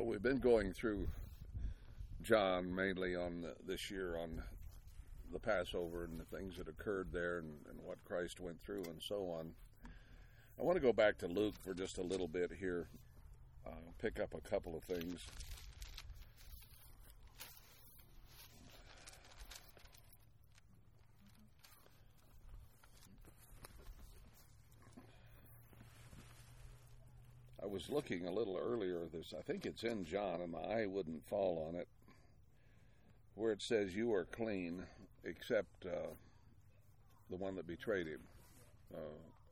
Well, we've been going through John mainly on this year on the Passover and the things that occurred there and what Christ went through and so on. I want to go back to Luke for just a little bit here, pick up a couple of things. I was looking a little earlier this, I think it's in John, and my eye wouldn't fall on it, where it says, "You are clean, except the one that betrayed him."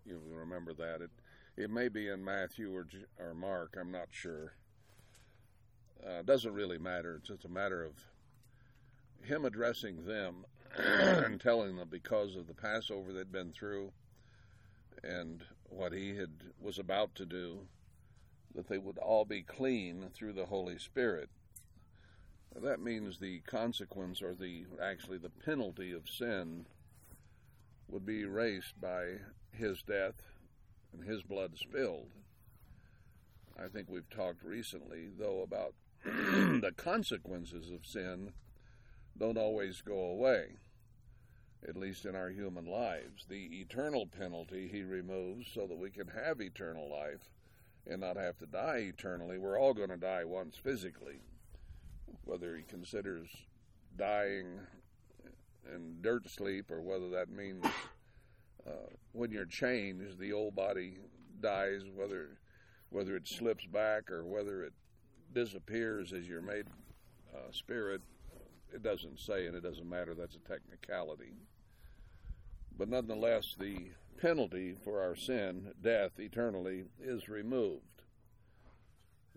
You remember that. It may be in Matthew or Mark, I'm not sure. It doesn't really matter. It's just a matter of him addressing them and telling them because of the Passover they'd been through and what he was about to do, that they would all be clean through the Holy Spirit. Now, that means the consequence, or actually the penalty of sin, would be erased by his death and his blood spilled. I think we've talked recently, though, about the consequences of sin don't always go away, at least in our human lives. The eternal penalty he removes so that we can have eternal life and not have to die eternally. We're all going to die once physically. Whether he considers dying in dirt sleep, or whether that means when you're changed, the old body dies, whether it slips back or whether it disappears as you're made spirit, it doesn't say, and it doesn't matter. That's a technicality. But nonetheless, the penalty for our sin, death eternally, is removed.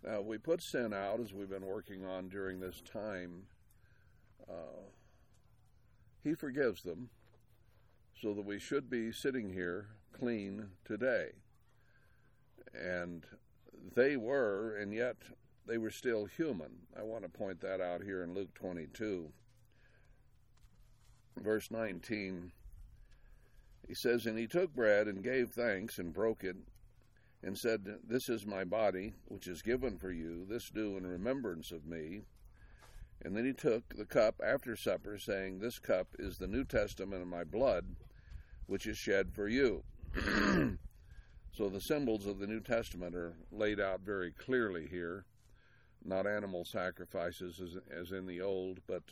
Now, we put sin out, as we've been working on during this time. He forgives them, so that we should be sitting here clean today. And they were, and yet they were still human. I want to point that out here in Luke 22, verse 19. He says, "And he took bread and gave thanks and broke it, and said, 'This is my body, which is given for you. This do in remembrance of me.' And then he took the cup after supper, saying, 'This cup is the New Testament of my blood, which is shed for you.'" So the symbols of the New Testament are laid out very clearly here. Not animal sacrifices as in the old, but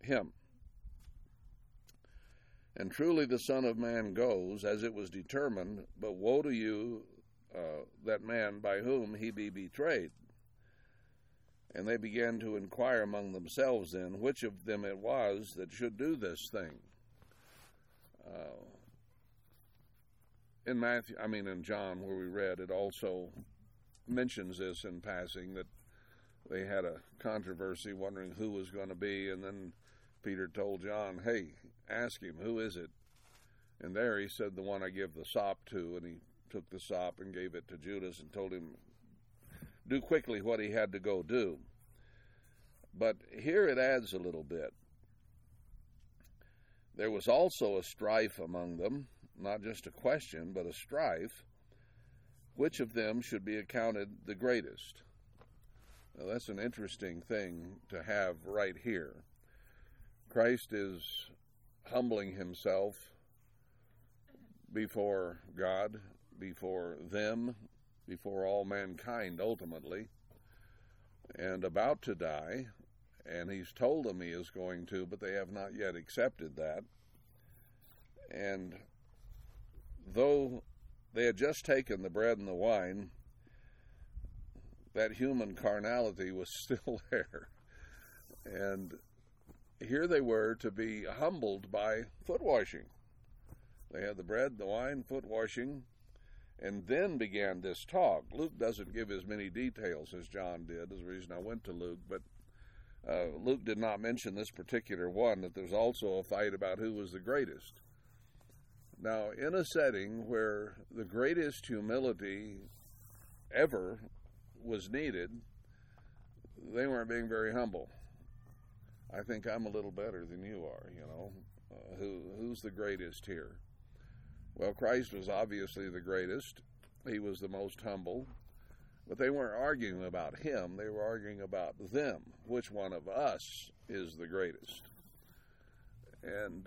him. "And truly the Son of Man goes, as it was determined, but woe to you, that man by whom he be betrayed." And they began to inquire among themselves then, which of them it was that should do this thing. In John, where we read, it also mentions this in passing, that they had a controversy wondering who was going to be, and then Peter told John, "Hey, ask him, who is it?" And there he said, "The one I give the sop to," and he took the sop and gave it to Judas and told him, do quickly what he had to go do. But here it adds a little bit. "There was also a strife among them," not just a question, but a strife, "which of them should be accounted the greatest." Now, that's an interesting thing to have right here. Christ is humbling himself before God, before them, before all mankind ultimately, and about to die, and he's told them he is going to, but they have not yet accepted that. And though they had just taken the bread and the wine, that human carnality was still there. And here they were to be humbled by foot washing. They had the bread, the wine, foot washing, and then began this talk. Luke doesn't give as many details as John did. That's the reason I went to Luke, but Luke did not mention this particular one, that there's also a fight about who was the greatest. Now, in a setting where the greatest humility ever was needed, they weren't being very humble. I think I'm a little better than you are, you know. Who's the greatest here? Well, Christ was obviously the greatest. He was the most humble. But they weren't arguing about him, they were arguing about them. Which one of us is the greatest? And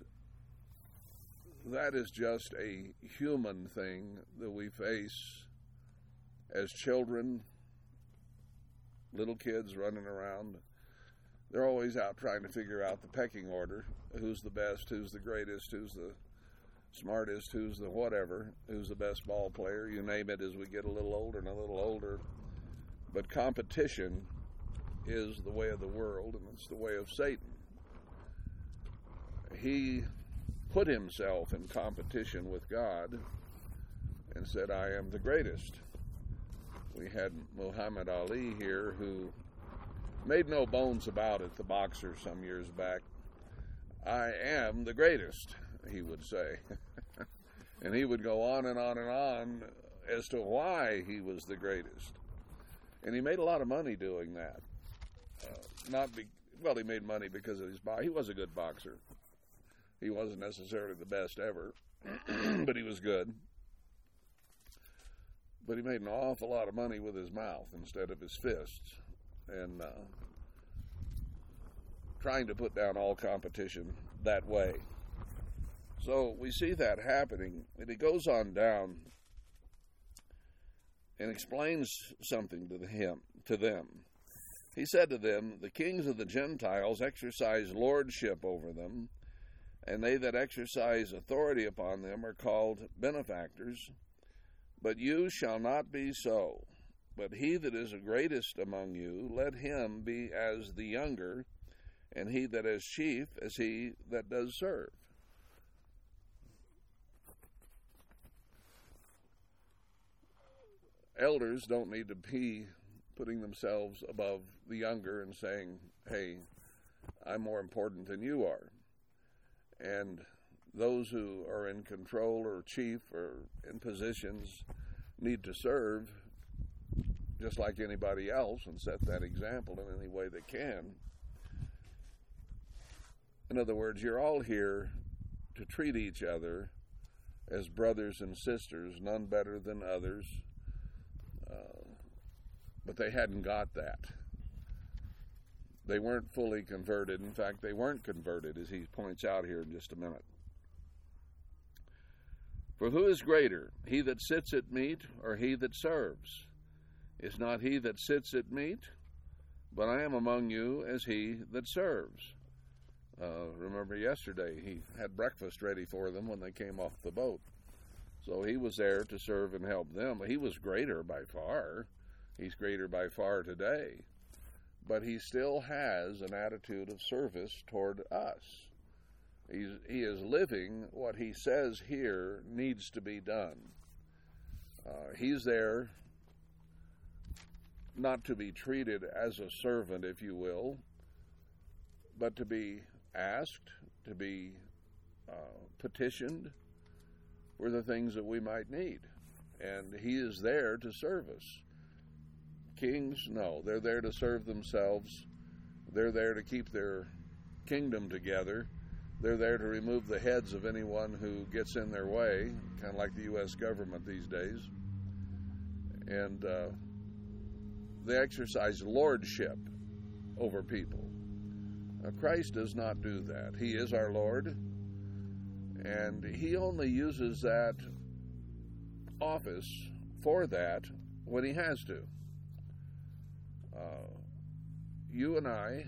that is just a human thing that we face as children, little kids running around. They're always out trying to figure out the pecking order. Who's the best, who's the greatest, who's the smartest, who's the whatever, who's the best ball player, you name it, as we get a little older and a little older. But competition is the way of the world, and it's the way of Satan. He put himself in competition with God and said, I am the greatest. We had Muhammad Ali here, who made no bones about it, the boxer, some years back. I am the greatest, he would say. And he would go on and on and on as to why he was the greatest. And he made a lot of money doing that. He made money because of his box. He was a good boxer. He wasn't necessarily the best ever, but he was good. But he made an awful lot of money with his mouth instead of his fists. And trying to put down all competition that way. So we see that happening, and he goes on down and explains something to them. He said to them, the kings of the Gentiles exercise lordship over them, and they that exercise authority upon them are called benefactors. But you shall not be so. But he that is the greatest among you, let him be as the younger, and he that is chief as he that does serve. Elders don't need to be putting themselves above the younger and saying, hey, I'm more important than you are. And those who are in control or chief or in positions need to serve just like anybody else and set that example in any way they can. In other words, you're all here to treat each other as brothers and sisters, none better than others. But they hadn't got that. They weren't fully converted. In fact, they weren't converted, as he points out here in just a minute. For who is greater, he that sits at meat or he that serves? Is not he that sits at meat, but I am among you as he that serves. Remember yesterday, he had breakfast ready for them when they came off the boat. So he was there to serve and help them. He was greater by far. He's greater by far today. But he still has an attitude of service toward us. He is living what he says here needs to be done. He's there not to be treated as a servant, if you will, but to be asked, to be petitioned for the things that we might need. And he is there to serve us. Kings, no, they're there to serve themselves. They're there to keep their kingdom together. They're there to remove the heads of anyone who gets in their way, kind of like the U.S. government these days. And they exercise lordship over people. Now, Christ does not do that. He is our Lord, and he only uses that office for that when he has to. You and I,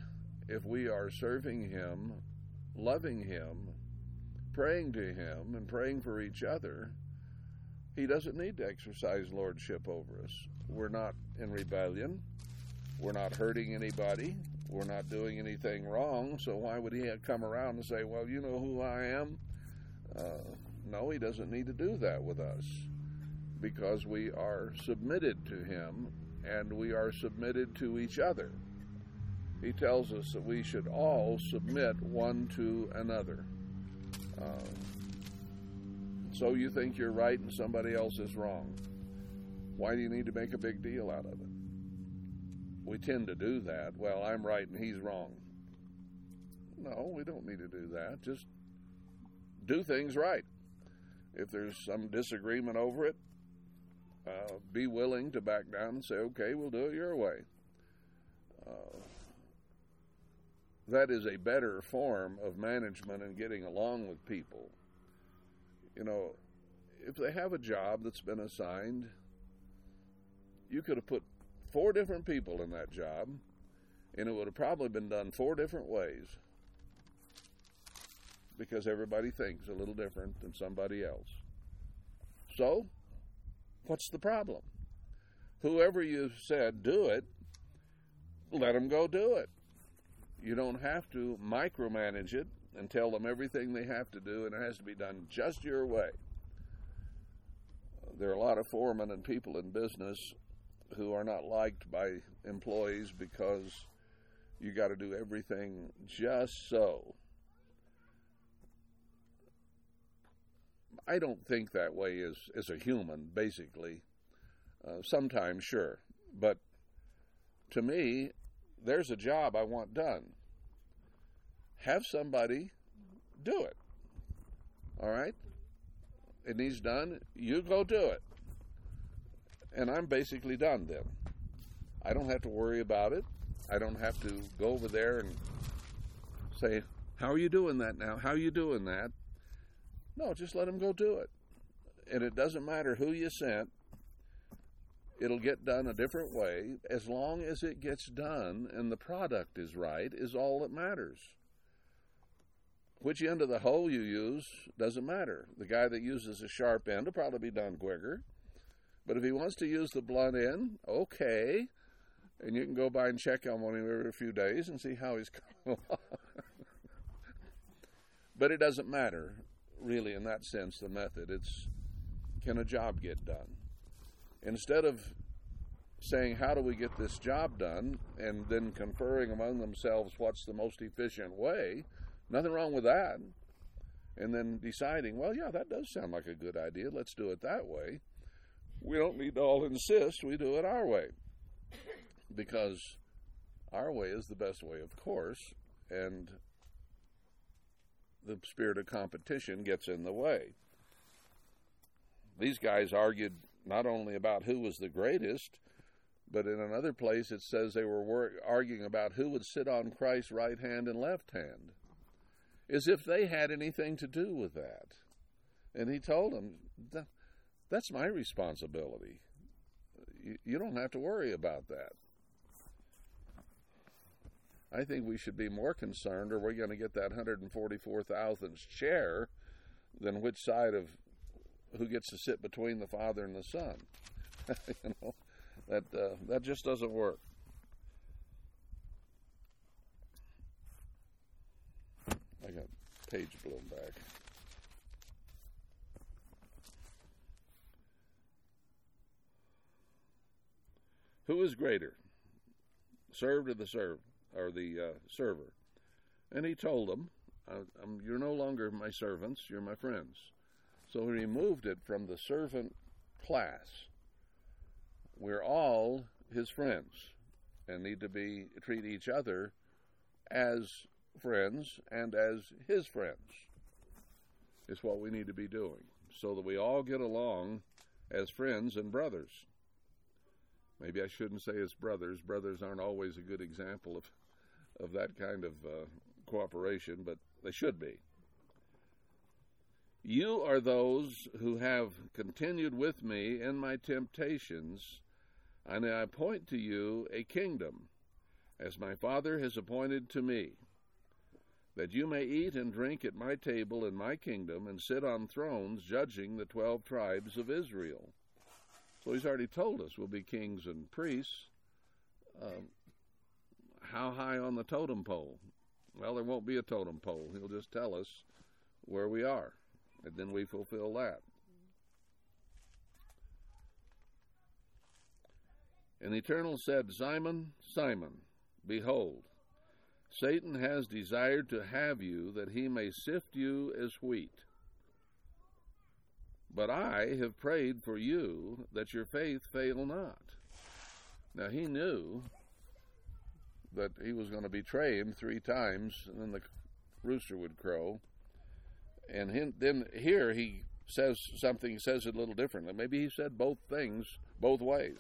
if we are serving him, loving him, praying to him, and praying for each other, he doesn't need to exercise lordship over us. We're not in rebellion. We're not hurting anybody. We're not doing anything wrong. So why would he come around and say, well, you know who I am? No, he doesn't need to do that with us, because we are submitted to him and we are submitted to each other. He tells us that we should all submit one to another. So you think you're right and somebody else is wrong. Why do you need to make a big deal out of it? We tend to do that. Well, I'm right and he's wrong. No, we don't need to do that. Just do things right. If there's some disagreement over it, be willing to back down and say, okay, we'll do it your way. That is a better form of management and getting along with people. You know, if they have a job that's been assigned, you could have put 4 different people in that job, and it would have probably been done 4 different ways, because everybody thinks a little different than somebody else. So, what's the problem? Whoever you said do it, let them go do it. You don't have to micromanage it and tell them everything they have to do, and it has to be done just your way. There are a lot of foremen and people in business who are not liked by employees because you got to do everything just so. I don't think that way as a human, basically. Sometimes, sure. But to me, there's a job I want done. Have somebody do it. All right? It needs done. You go do it. And I'm basically done then. I don't have to worry about it. I don't have to go over there and say, how are you doing that now? How are you doing that? No, just let them go do it. And it doesn't matter who you sent. It'll get done a different way. As long as it gets done and the product is right is all that matters. Which end of the hoe you use doesn't matter. The guy that uses a sharp end will probably be done quicker. But if he wants to use the blunt end, okay. And you can go by and check on him every few days and see how he's coming along. But it doesn't matter. Really, in that sense, the method. It's, can a job get done? Instead of saying, how do we get this job done, and then conferring among themselves what's the most efficient way, nothing wrong with that, and then deciding, well, yeah, that does sound like a good idea, let's do it that way. We don't need to all insist, we do it our way. Because our way is the best way, of course, and the spirit of competition gets in the way. These guys argued not only about who was the greatest, but in another place it says they were arguing about who would sit on Christ's right hand and left hand, as if they had anything to do with that. And he told them, that's my responsibility. You don't have to worry about that. I think we should be more concerned, are we going to get that 144,000th chair, than which side of who gets to sit between the Father and the Son. You know, that just doesn't work. I got page blown back. Who is greater, served or the served? Or the server. And he told them, you're no longer my servants, you're my friends. So he removed it from the servant class. We're all his friends and need to treat each other as friends and as his friends. It's what we need to be doing so that we all get along as friends and brothers. Maybe I shouldn't say as brothers. Brothers aren't always a good example of that kind of cooperation, but they should be. You are those who have continued with me in my temptations, and I appoint to you a kingdom, as my Father has appointed to me, that you may eat and drink at my table in my kingdom and sit on thrones judging the 12 tribes of Israel. So he's already told us we'll be kings and priests. How high on the totem pole? Well, there won't be a totem pole. He'll just tell us where we are, and then we fulfill that. And the Eternal said, Simon, Simon, behold, Satan has desired to have you, that he may sift you as wheat. But I have prayed for you that your faith fail not. Now he knew that he was going to betray him 3 times, and then the rooster would crow. And then here he says something, he says it a little differently. Maybe he said both things, both ways.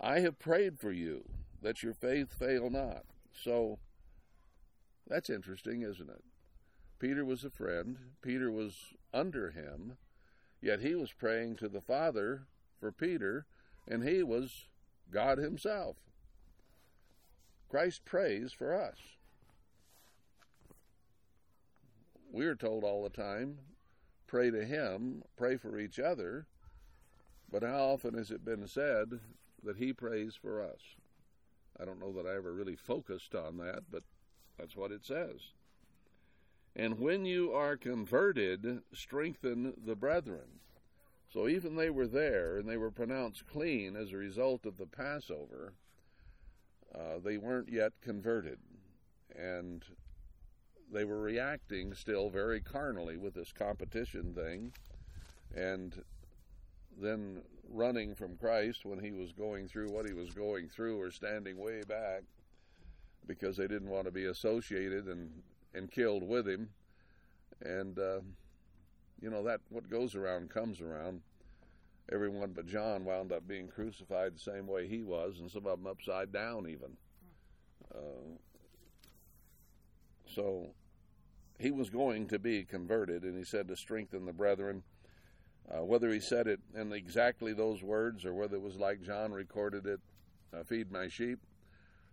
I have prayed for you that your faith fail not. So that's interesting, isn't it? Peter was a friend. Peter was under him. Yet he was praying to the Father for Peter, and he was God himself. Christ prays for us. We are told all the time, pray to him, pray for each other. But how often has it been said that he prays for us? I don't know that I ever really focused on that, but that's what it says. And when you are converted, strengthen the brethren. So even they were there, and they were pronounced clean as a result of the Passover. They weren't yet converted, and they were reacting still very carnally with this competition thing, and then running from Christ when he was going through what he was going through, or standing way back because they didn't want to be associated and killed with him. And, you know, that what goes around comes around. Everyone but John wound up being crucified the same way he was, and some of them upside down even. So he was going to be converted, and he said to strengthen the brethren. Whether he said it in exactly those words, or whether it was like John recorded it, feed my sheep,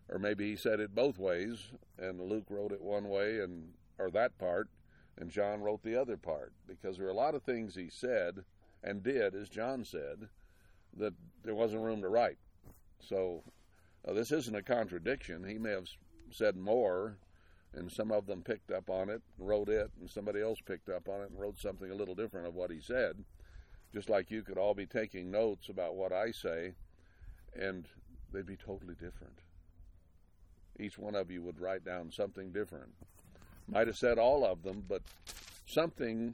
or maybe he said it both ways, and Luke wrote it one way, and or that part, and John wrote the other part, because there were a lot of things he said and did, as John said, that there wasn't room to write. So this isn't a contradiction. He may have said more, and some of them picked up on it and wrote it, and somebody else picked up on it and wrote something a little different of what he said. Just like you could all be taking notes about what I say, and they'd be totally different. Each one of you would write down something different. Might have said all of them, but something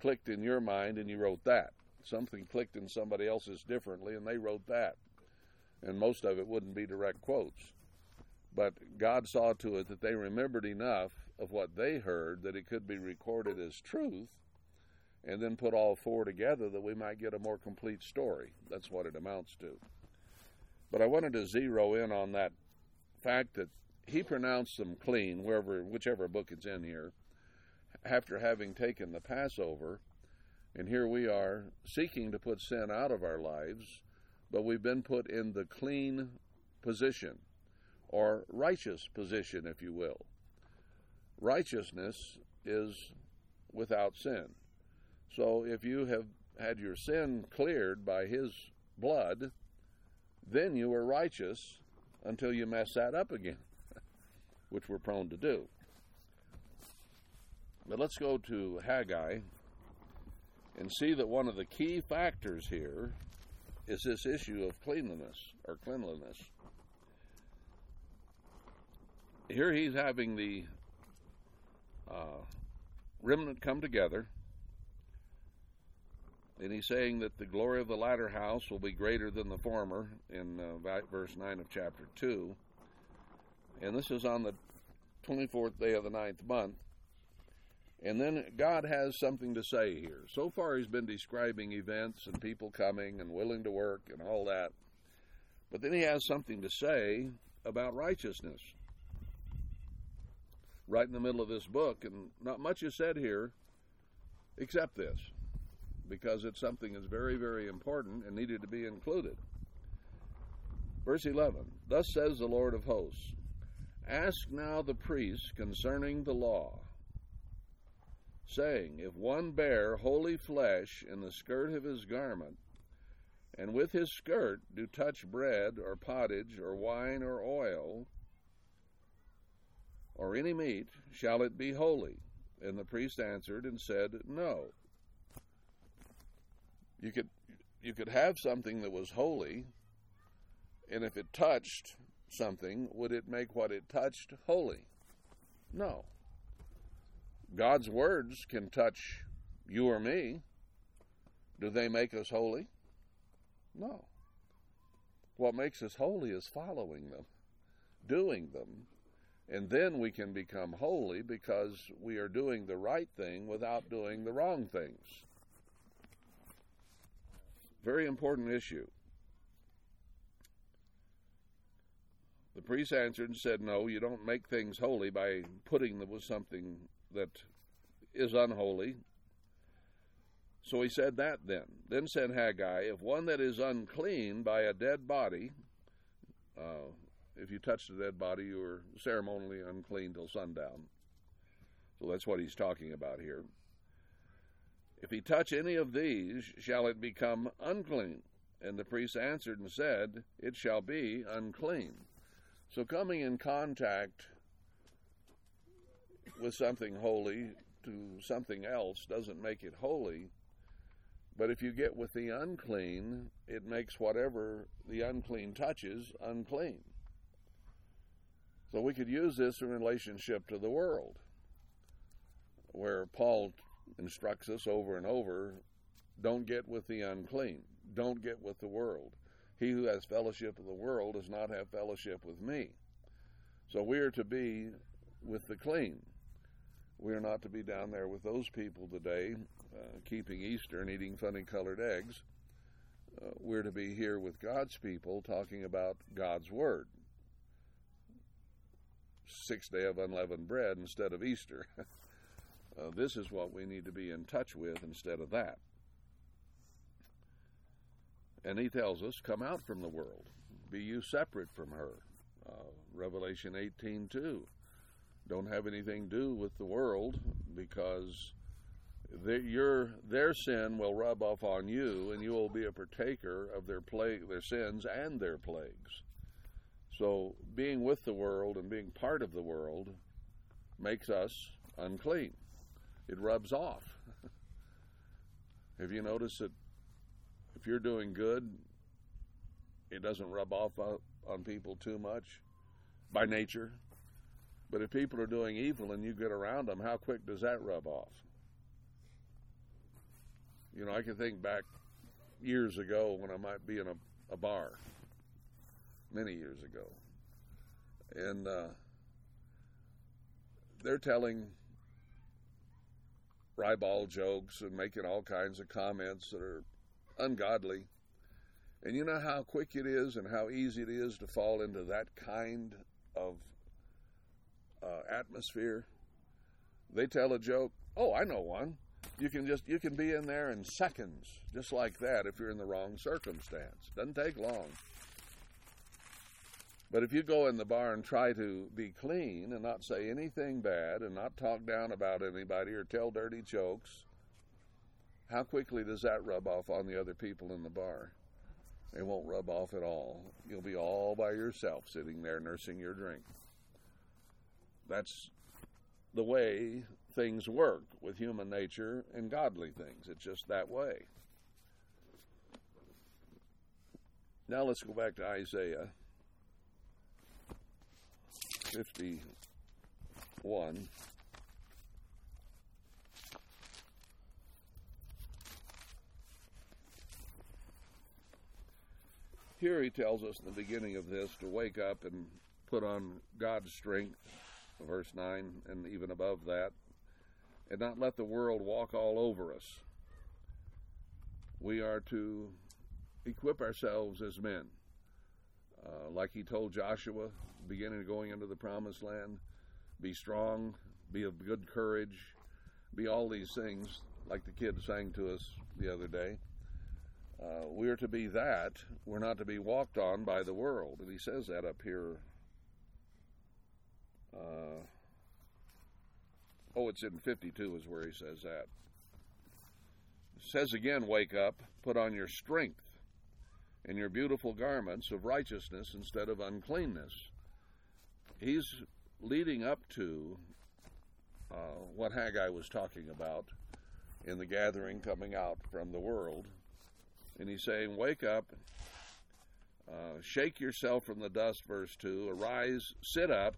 clicked in your mind and you wrote that. Something clicked in somebody else's differently and they wrote that. And most of it wouldn't be direct quotes. But God saw to it that they remembered enough of what they heard that it could be recorded as truth, and then put all four together that we might get a more complete story. That's what it amounts to. But I wanted to zero in on that fact that he pronounced them clean, whichever book it's in here, after having taken the Passover. And here we are seeking to put sin out of our lives, but we've been put in the clean position, or righteous position, if you will. Righteousness is without sin. So if you have had your sin cleared by his blood, then you are righteous until you mess that up again, which we're prone to do. But let's go to Haggai and see that one of the key factors here is this issue of cleanliness. Here he's having the remnant come together, and he's saying that the glory of the latter house will be greater than the former in verse 9 of chapter 2. And this is on the 24th day of the 9th month. And then God has something to say here. So far he's been describing events and people coming and willing to work and all that. But then he has something to say about righteousness. Right in the middle of this book, and not much is said here except this, because it's something that's very, very important and needed to be included. Verse 11, thus says the Lord of hosts, ask now the priests concerning the law, saying, if one bear holy flesh in the skirt of his garment, and with his skirt do touch bread or pottage or wine or oil, or any meat, shall it be holy? And the priest answered and said, no. You could have something that was holy, and if it touched something, would it make what it touched holy? No. God's words can touch you or me. Do they make us holy? No. What makes us holy is following them, doing them, And then we can become holy because we are doing the right thing without doing the wrong things. Very important issue. The priest answered and said, no, you don't make things holy by putting them with something that is unholy. So he said that then. Then said Haggai, if one that is unclean by a dead body, if you touched a dead body, you were ceremonially unclean till sundown. So that's what he's talking about here. If he touch any of these, shall it become unclean? And the priest answered and said, it shall be unclean. So coming in contact with something holy to something else doesn't make it holy, but if you get with the unclean, it makes whatever the unclean touches unclean. So we could use this in relationship to the world, where Paul instructs us over and over, don't get with the unclean, don't get with the world. He who has fellowship with the world does not have fellowship with me. So we are to be with the clean. We are not to be down there with those people today, keeping Easter and eating funny-colored eggs. We're to be here with God's people talking about God's Word. 6th day of unleavened bread instead of Easter. This is what we need to be in touch with instead of that. And he tells us, come out from the world. Be you separate from her. Revelation 18:2. Don't have anything to do with the world, because their sin will rub off on you, and you will be a partaker of their sins and their plagues. So being with the world and being part of the world makes us unclean. It rubs off. Have you noticed that if you're doing good, it doesn't rub off on people too much by nature? But if people are doing evil and you get around them, how quick does that rub off? You know, I can think back years ago when I might be in a bar, many years ago, and they're telling ribald jokes and making all kinds of comments that are ungodly. And you know how quick it is and how easy it is to fall into that kind of atmosphere. They tell a joke. Oh, I know one. You can be in there in seconds, just like that, if you're in the wrong circumstance. Doesn't take long. But if you go in the bar and try to be clean and not say anything bad and not talk down about anybody or tell dirty jokes, how quickly does that rub off on the other people in the bar? It won't rub off at all. You'll be all by yourself sitting there nursing your drink. That's the way things work with human nature and godly things. It's just that way. Now let's go back to Isaiah 51. Here he tells us in the beginning of this to wake up and put on God's strength, verse 9, and even above that, and not let the world walk all over us. We are to equip ourselves as men. Like he told Joshua, beginning of going into the promised land, be strong, be of good courage, be all these things, like the kid sang to us the other day. We are to be that. We're not to be walked on by the world. And he says that up here. It's in 52 is where he says that. It says again, wake up, put on your strength and your beautiful garments of righteousness instead of uncleanness. He's leading up to what Haggai was talking about in the gathering coming out from the world. And he's saying, wake up, shake yourself from the dust, verse 2, arise, sit up,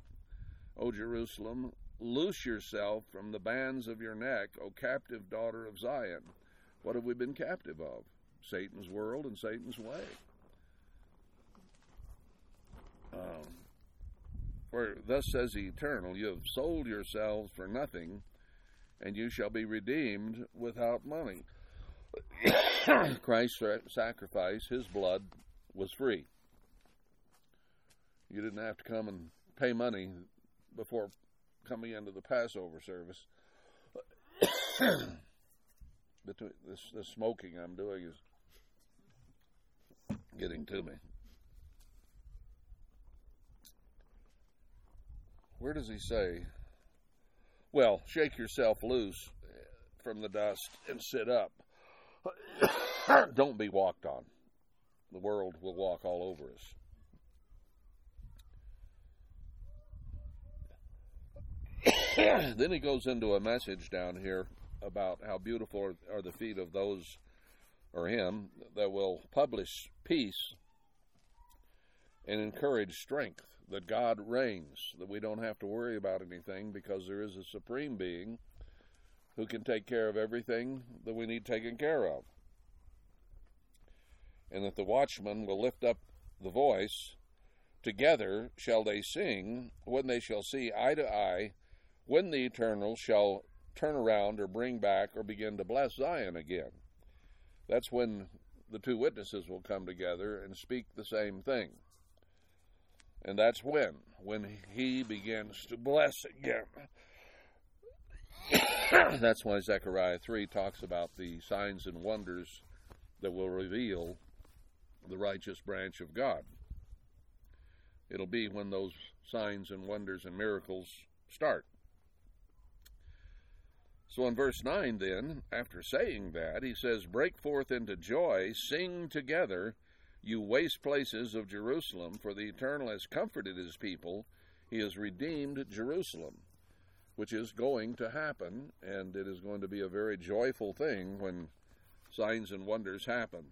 O Jerusalem, loose yourself from the bands of your neck, O captive daughter of Zion. What have we been captive of? Satan's world and Satan's way. For thus says the Eternal, you have sold yourselves for nothing, and you shall be redeemed without money. Christ's sacrifice, his blood, was free. You didn't have to come and pay money before coming into the Passover service. Between the smoking I'm doing is getting to me. Where does he say, well, shake yourself loose from the dust and sit up. Don't be walked on. The world will walk all over us. Then he goes into a message down here about how beautiful are the feet of those, or him, that will publish peace and encourage strength, that God reigns, that we don't have to worry about anything because there is a supreme being who can take care of everything that we need taken care of. And that the watchman will lift up the voice, together shall they sing, when they shall see eye to eye, when the Eternal shall turn around or bring back or begin to bless Zion again. That's when the two witnesses will come together and speak the same thing. And that's when he begins to bless again. That's why Zechariah 3 talks about the signs and wonders that will reveal the righteous branch of God. It'll be when those signs and wonders and miracles start. So in verse 9 then, after saying that, he says, break forth into joy, sing together, you waste places of Jerusalem, for the Eternal has comforted his people. He has redeemed Jerusalem, which is going to happen, and it is going to be a very joyful thing when signs and wonders happen.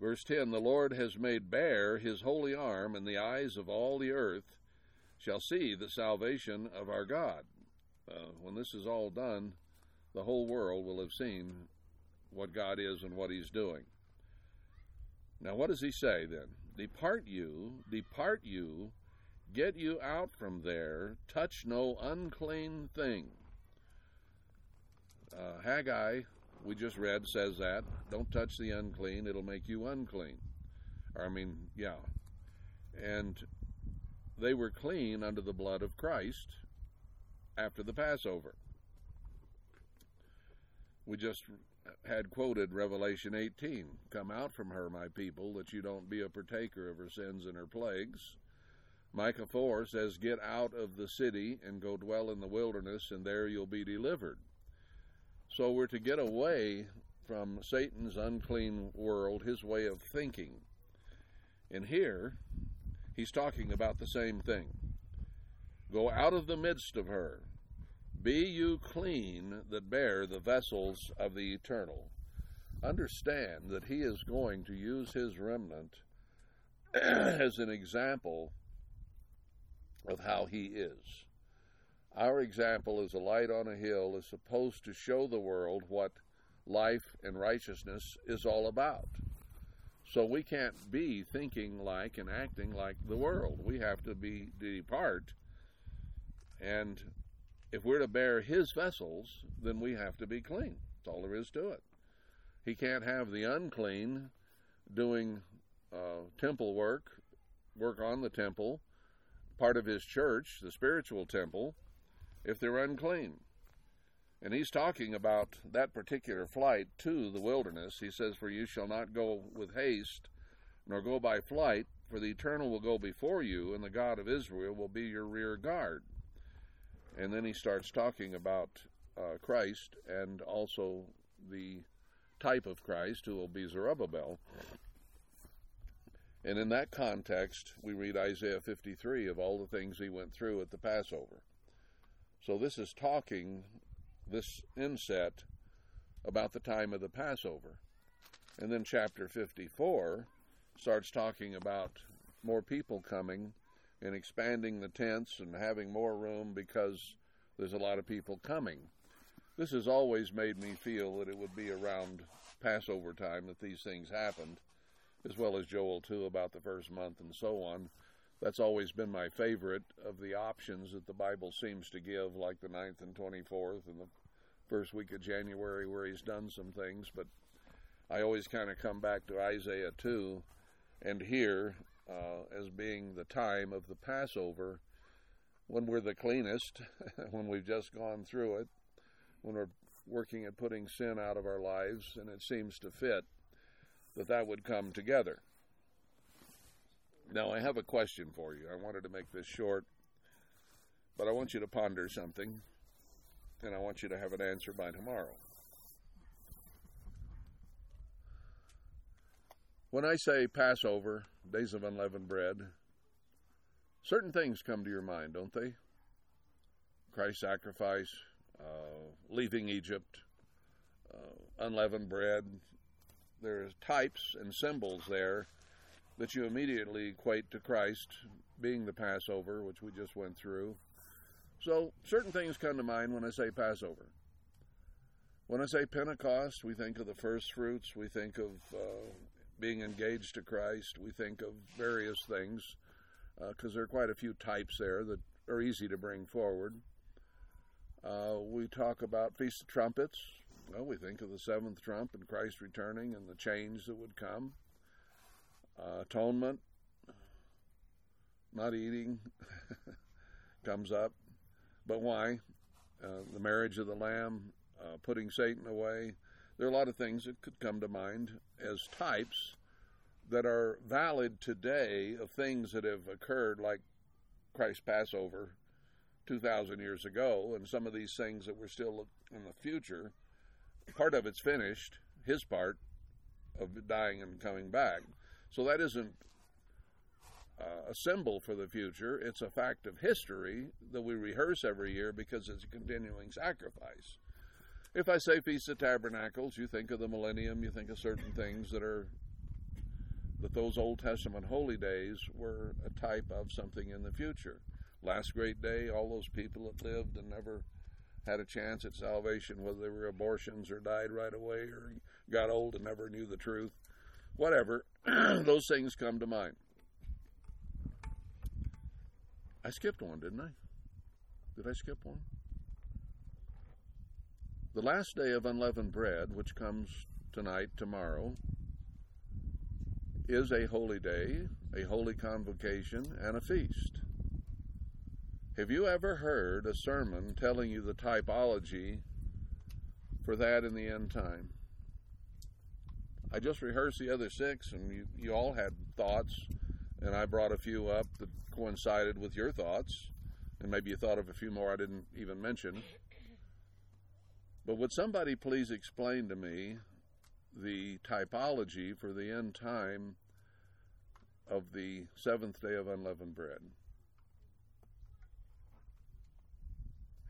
Verse 10, the Lord has made bare his holy arm, and the eyes of all the earth shall see the salvation of our God. When this is all done, the whole world will have seen what God is and what he's doing. Now what does he say then? Depart you, get you out from there, touch no unclean thing. Haggai, we just read, says that. Don't touch the unclean, it'll make you unclean. And they were clean under the blood of Christ after the Passover. We just had quoted Revelation 18, come out from her, my people, that you don't be a partaker of her sins and her plagues. Micah 4 says, get out of the city and go dwell in the wilderness, and there you'll be delivered. So we're to get away from Satan's unclean world, his way of thinking. And here, he's talking about the same thing. Go out of the midst of her. Be you clean that bear the vessels of the Eternal. Understand that he is going to use his remnant as an example of how he is. Our example as a light on a hill is supposed to show the world what life and righteousness is all about. So we can't be thinking like and acting like the world. We have to depart, and if we're to bear his vessels, then we have to be clean. That's all there is to it. He can't have the unclean doing temple work on the temple, part of his church, the spiritual temple, if they're unclean. And he's talking about that particular flight to the wilderness. He says, for you shall not go with haste, nor go by flight, for the Eternal will go before you, and the God of Israel will be your rear guard. And then he starts talking about Christ and also the type of Christ, who will be Zerubbabel. And in that context, we read Isaiah 53 of all the things he went through at the Passover. So this is talking, this inset, about the time of the Passover. And then chapter 54 starts talking about more people coming and expanding the tents and having more room because there's a lot of people coming. This has always made me feel that it would be around Passover time that these things happened, as well as Joel 2 about the first month and so on. That's always been my favorite of the options that the Bible seems to give, like the 9th and 24th and the first week of January where he's done some things. But I always kind of come back to Isaiah 2 and here as being the time of the Passover, when we're the cleanest, when we've just gone through it, when we're working at putting sin out of our lives, and it seems to fit that that would come together. Now, I have a question for you. I wanted to make this short, but I want you to ponder something, and I want you to have an answer by tomorrow. When I say Passover, Days of Unleavened Bread, certain things come to your mind, don't they? Christ's sacrifice, leaving Egypt, unleavened bread. There's types and symbols there that you immediately equate to Christ being the Passover, which we just went through. So certain things come to mind when I say Passover. When I say Pentecost, we think of the first fruits, we think of being engaged to Christ, we think of various things, because there are quite a few types there that are easy to bring forward. We talk about Feast of Trumpets. Well, we think of the seventh trump and Christ returning and the change that would come. Atonement, not eating, comes up. But why? The marriage of the Lamb, putting Satan away. There are a lot of things that could come to mind as types that are valid today of things that have occurred, like Christ's Passover 2,000 years ago, and some of these things that were still in the future. Part of it's finished, his part of dying and coming back. So that isn't a symbol for the future. It's a fact of history that we rehearse every year because it's a continuing sacrifice. If I say Feast of Tabernacles, you think of the millennium, you think of certain things that those Old Testament holy days were a type of something in the future. Last Great Day, all those people that lived and never had a chance at salvation, whether they were abortions or died right away or got old and never knew the truth, whatever, those things come to mind. I skipped one, didn't I? Did I skip one? The last day of unleavened bread, which comes tonight, tomorrow, is a holy day, a holy convocation, and a feast. Have you ever heard a sermon telling you the typology for that in the end time? I just rehearsed the other six, and you all had thoughts, and I brought a few up that coincided with your thoughts, and maybe you thought of a few more I didn't even mention. But would somebody please explain to me the typology for the end time of the seventh day of unleavened bread?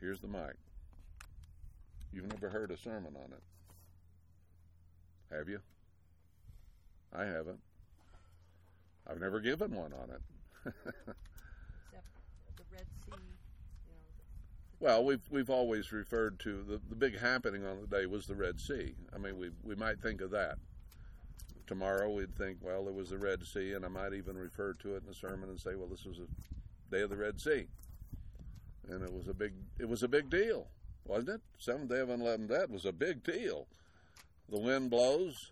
Here's the mic. You've never heard a sermon on it, have you? I haven't. I've never given one on it. Except the Red Sea. Well, we've always referred to the big happening on the day was the Red Sea. I mean, we might think of that. Tomorrow we'd think, well, there was the Red Sea, and I might even refer to it in a sermon and say, well, this was a day of the Red Sea, and it was a big deal, wasn't it? Seventh day of unleavened bread was a big deal. The wind blows,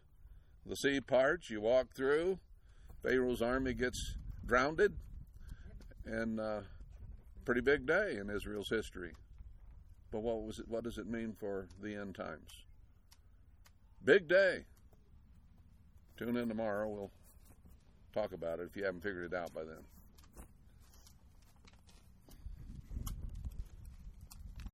the sea parts, you walk through, Pharaoh's army gets drowned, and pretty big day in Israel's history. But what does it mean for the end times? Big day. Tune in tomorrow. We'll talk about it if you haven't figured it out by then.